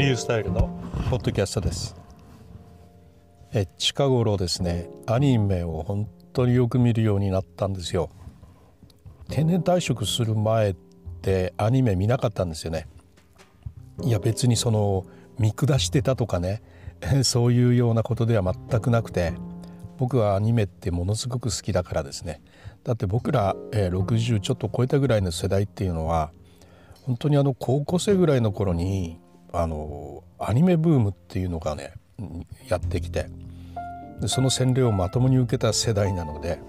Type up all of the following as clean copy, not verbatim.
リユースタイルのポッドキャストです。近頃ですね、アニメを本当によく見るようになったんですよ。定年退職する前ってアニメ見なかったんですよね。いや別にその見下してたとかね、そういうようなことでは全くなくて、僕はアニメってものすごく好きだからですね。だって僕ら60ちょっと超えたぐらいの世代っていうのは、本当に高校生ぐらいの頃にアニメブームっていうのがねやってきて、その洗礼をまともに受けた世代なので、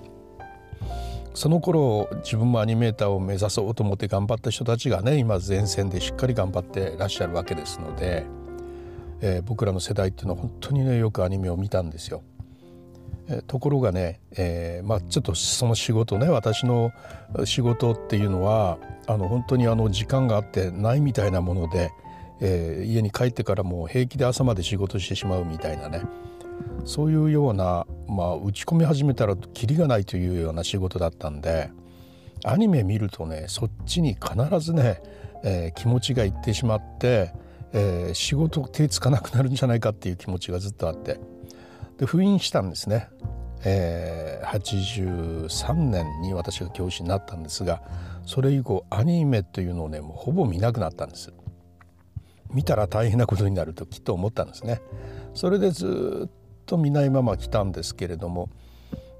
その頃自分もアニメーターを目指そうと思って頑張った人たちがね、今前線でしっかり頑張ってらっしゃるわけですので、僕らの世代っていうのは本当にねよくアニメを見たんですよ。ところがね、ちょっとその仕事ね、私の仕事っていうのは本当に時間があってないみたいなもので、家に帰ってからもう平気で朝まで仕事してしまうみたいなね、そういうような、打ち込み始めたらキリがないというような仕事だったんで、アニメ見るとねそっちに必ずね、気持ちがいってしまって、仕事手つかなくなるんじゃないかっていう気持ちがずっとあって、で封印したんですね。83年に私が教師になったんですが、それ以降アニメというのをねもうほぼ見なくなったんです。見たら大変なことになるときっと思ったんですね。それでずっと見ないまま来たんですけれども、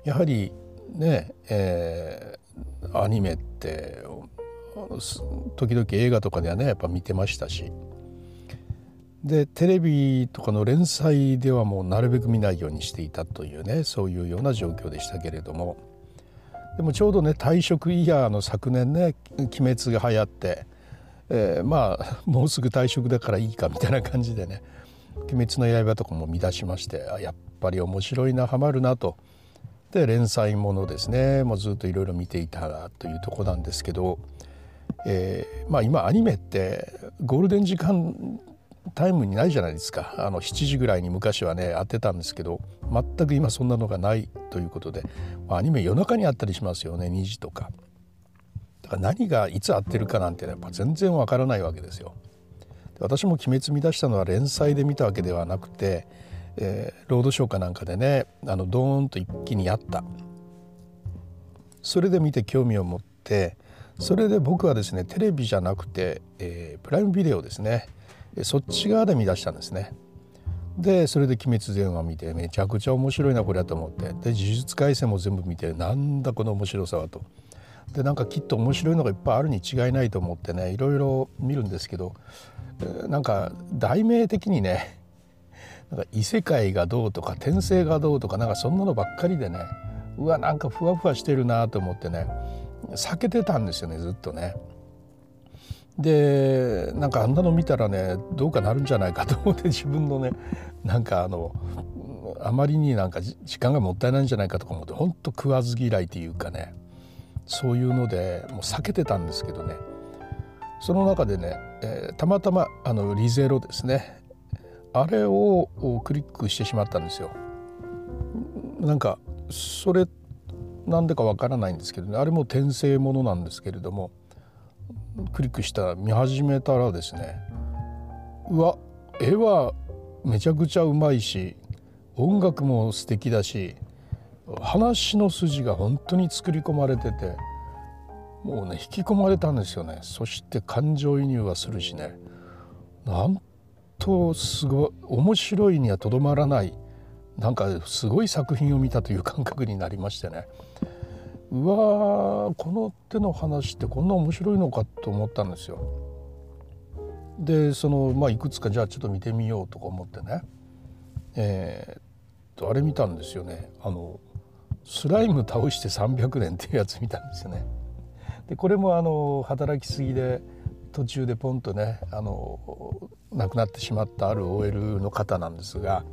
やはりね、アニメって時々映画とかではねやっぱ見てましたし、でテレビとかの連載ではもうなるべく見ないようにしていたというね、そういうような状況でしたけれども、でもちょうどね退職イヤーの昨年ね鬼滅が流行って、もうすぐ退職だからいいかみたいな感じでね、鬼滅の刃とかも見出しまして、やっぱり面白いな、ハマるなと。で連載ものですねもうずっといろいろ見ていたというとこなんですけど、今アニメってゴールデン時間タイムにないじゃないですか。7時ぐらいに昔はねやってたんですけど、全く今そんなのがないということで、アニメ夜中にあったりしますよね、2時とか。だから何がいつあってるかなんて、ね、やっぱ全然わからないわけですよ。で私も鬼滅見出したのは連載で見たわけではなくて、ロードショーかなんかでねドーンと一気にやった。それで見て興味を持って、それで僕はですねテレビじゃなくて、プライムビデオですね、そっち側で見出したんですね。でそれで鬼滅全話見て、めちゃくちゃ面白いなこれだと思って、で呪術廻戦も全部見て、なんだこの面白さはと。でなんかきっと面白いのがいっぱいあるに違いないと思ってねいろいろ見るんですけど、なんか題名的にねなんか異世界がどうとか転生がどうとか、なんかそんなのばっかりでね、うわなんかふわふわしてるなと思ってね避けてたんですよねずっとね。でなんかあんなの見たらねどうかなるんじゃないかと思って、自分のねなんかあまりになんか時間がもったいないんじゃないかとか思って、ほんと食わず嫌いというかね、そういうのでもう避けてたんですけどね。その中でね、たまたまリゼロですね、あれをクリックしてしまったんですよ。なんかそれなんでかわからないんですけどね、あれも転生ものなんですけれども、クリックしたら見始めたらですね、うわ絵はめちゃくちゃうまいし、音楽も素敵だし、話の筋が本当に作り込まれてて、もうね引き込まれたんですよね。そして感情移入はするしね、なんとすごい面白いにはとどまらない、なんかすごい作品を見たという感覚になりましてね、うわこの手の話ってこんな面白いのかと思ったんですよ。でいくつかじゃあちょっと見てみようとか思ってね、あれ見たんですよね、スライム倒して300年っていうやつ見たんですよね。でこれも働きすぎで途中でポンとね亡くなってしまったある OL の方なんですが、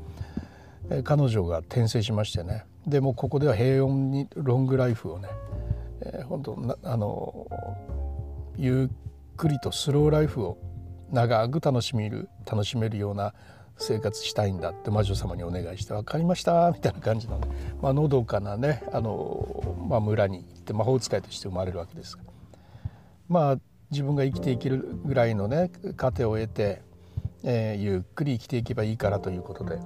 彼女が転生しましてね、でもうここでは平穏にロングライフをね、本当ゆっくりとスローライフを長く楽しめるような生活したいんだって魔女様にお願いして、分かりましたみたいな感じの、のどかなね村に行って魔法使いとして生まれるわけですが、自分が生きていけるぐらいのね糧を得て、ゆっくり生きていけばいいからということで、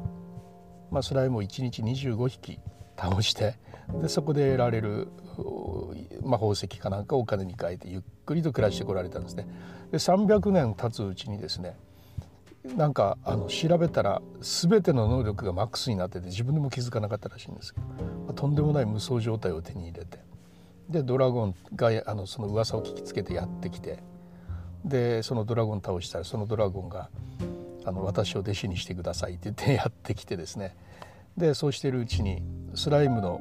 スライムを1日25匹倒して、でそこで得られる、宝石かなんかをお金に変えてゆっくりと暮らしてこられたんですね。で300年経つうちにですね、なんか調べたら全ての能力がマックスになってて、自分でも気づかなかったらしいんですけど、とんでもない無双状態を手に入れて、でドラゴンがその噂を聞きつけてやってきて、でそのドラゴン倒したら、そのドラゴンが私を弟子にしてくださいって言ってやってきてですね、でそうしているうちにスライムの、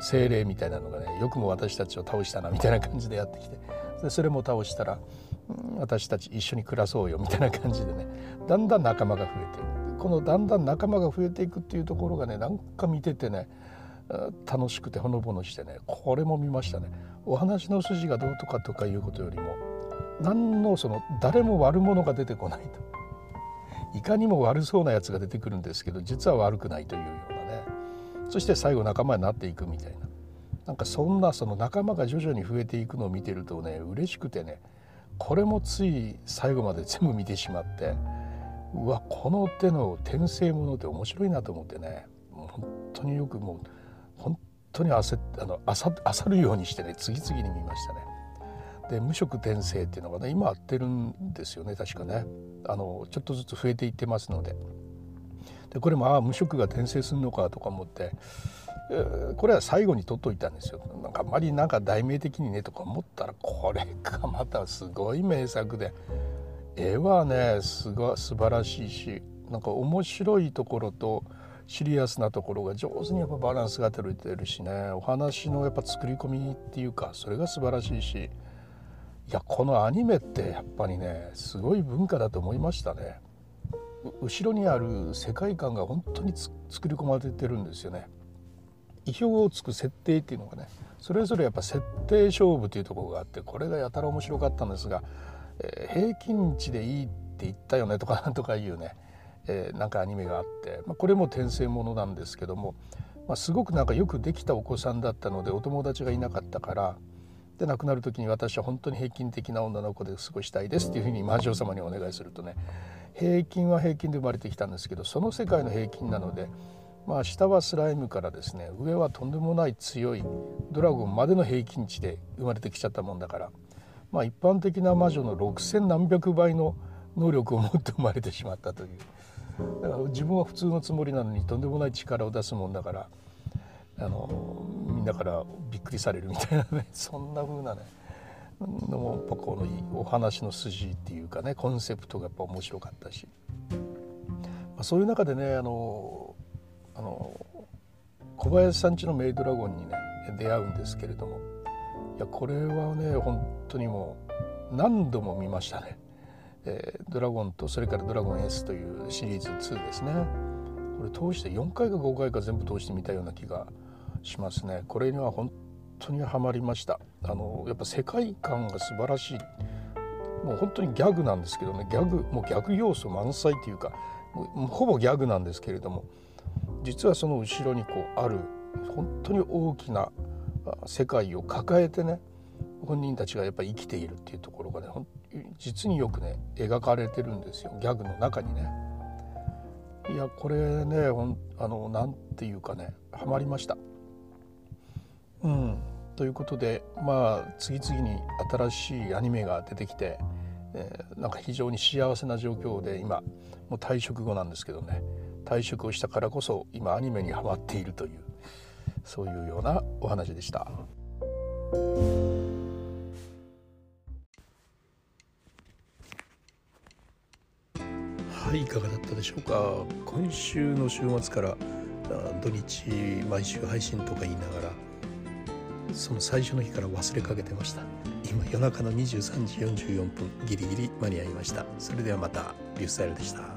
精霊みたいなのがね、よくも私たちを倒したなみたいな感じでやってきて、でそれも倒したら、私たち一緒に暮らそうよみたいな感じでね、だんだん仲間が増えていく。このだんだん仲間が増えていくっていうところがね、なんか見ててね楽しくてほのぼのしてね、これも見ましたね。お話の筋がどうとかとかいうことよりも、何の誰も悪者が出てこないと、いかにも悪そうなやつが出てくるんですけど、実は悪くないというようなね、そして最後仲間になっていくみたいな、なんかそんな仲間が徐々に増えていくのを見てるとね、嬉しくてね、これもつい最後まで全部見てしまって、うわ、この手の転生ものって面白いなと思ってね、本当によくもう本当に焦るようにしてね、次々に見ましたね。で無職転生っていうのがね、今合ってるんですよね、確かね、ちょっとずつ増えていってますので、でこれも無職が転生するのかとか思って、これは最後に取っといたんですよ。なんかあまり題名的にねとか思ったら、これがまたすごい名作で、絵はね素晴らしいし、なんか面白いところとシリアスなところが上手にやっぱバランスが取れてるしね、お話のやっぱ作り込みっていうか、それが素晴らしいし、いやこのアニメってやっぱりねすごい文化だと思いましたね。後ろにある世界観が本当に作り込まれてるんですよね。意表をつく設定っていうのがね、それぞれやっぱ設定勝負というところがあって、これがやたら面白かったんですが、平均値でいいって言ったよねとかなんとかいうね、なんかアニメがあって、これも転生ものなんですけども、すごくなんかよくできたお子さんだったので、お友達がいなかったから、で亡くなる時に私は本当に平均的な女の子で過ごしたいですっていうふうに魔女様にお願いするとね、平均は平均で生まれてきたんですけど、その世界の平均なので、下はスライムからですね、上はとんでもない強いドラゴンまでの平均値で生まれてきちゃったもんだから、一般的な魔女の6000何百倍の能力を持って生まれてしまったという、だから自分は普通のつもりなのにとんでもない力を出すもんだから、みんなからびっくりされるみたいなね、そんな風なねのも、やっぱこのお話の筋っていうかね、コンセプトがやっぱ面白かったし、そういう中でね、小林さん家のメイドラゴンにね出会うんですけれども、いやこれはね本当にもう何度も見ましたね。ドラゴンとそれからドラゴン S というシリーズ2ですね。これ通して4回か5回か全部通してみたような気がしますね。これには本当にハマりました。やっぱ世界観が素晴らしい。もう本当にギャグなんですけどね、ギャグ要素満載というか、もうほぼギャグなんですけれども、実はその後ろにこうある本当に大きな世界を抱えてね、本人たちがやっぱり生きているっていうところがね、実によくね描かれてるんですよ、ギャグの中にね。いやこれねなんていうかね、ハマりました。ということで、次々に新しいアニメが出てきて、なんか非常に幸せな状況で、今もう退職後なんですけどね、退職をしたからこそ今アニメにハマっているという、そういうようなお話でした。はい、いかがだったでしょうか。今週の週末から土日毎週配信とか言いながら、その最初の日から忘れかけてました。今夜中の23時44分、ギリギリ間に合いました。それではまた、リュースタイルでした。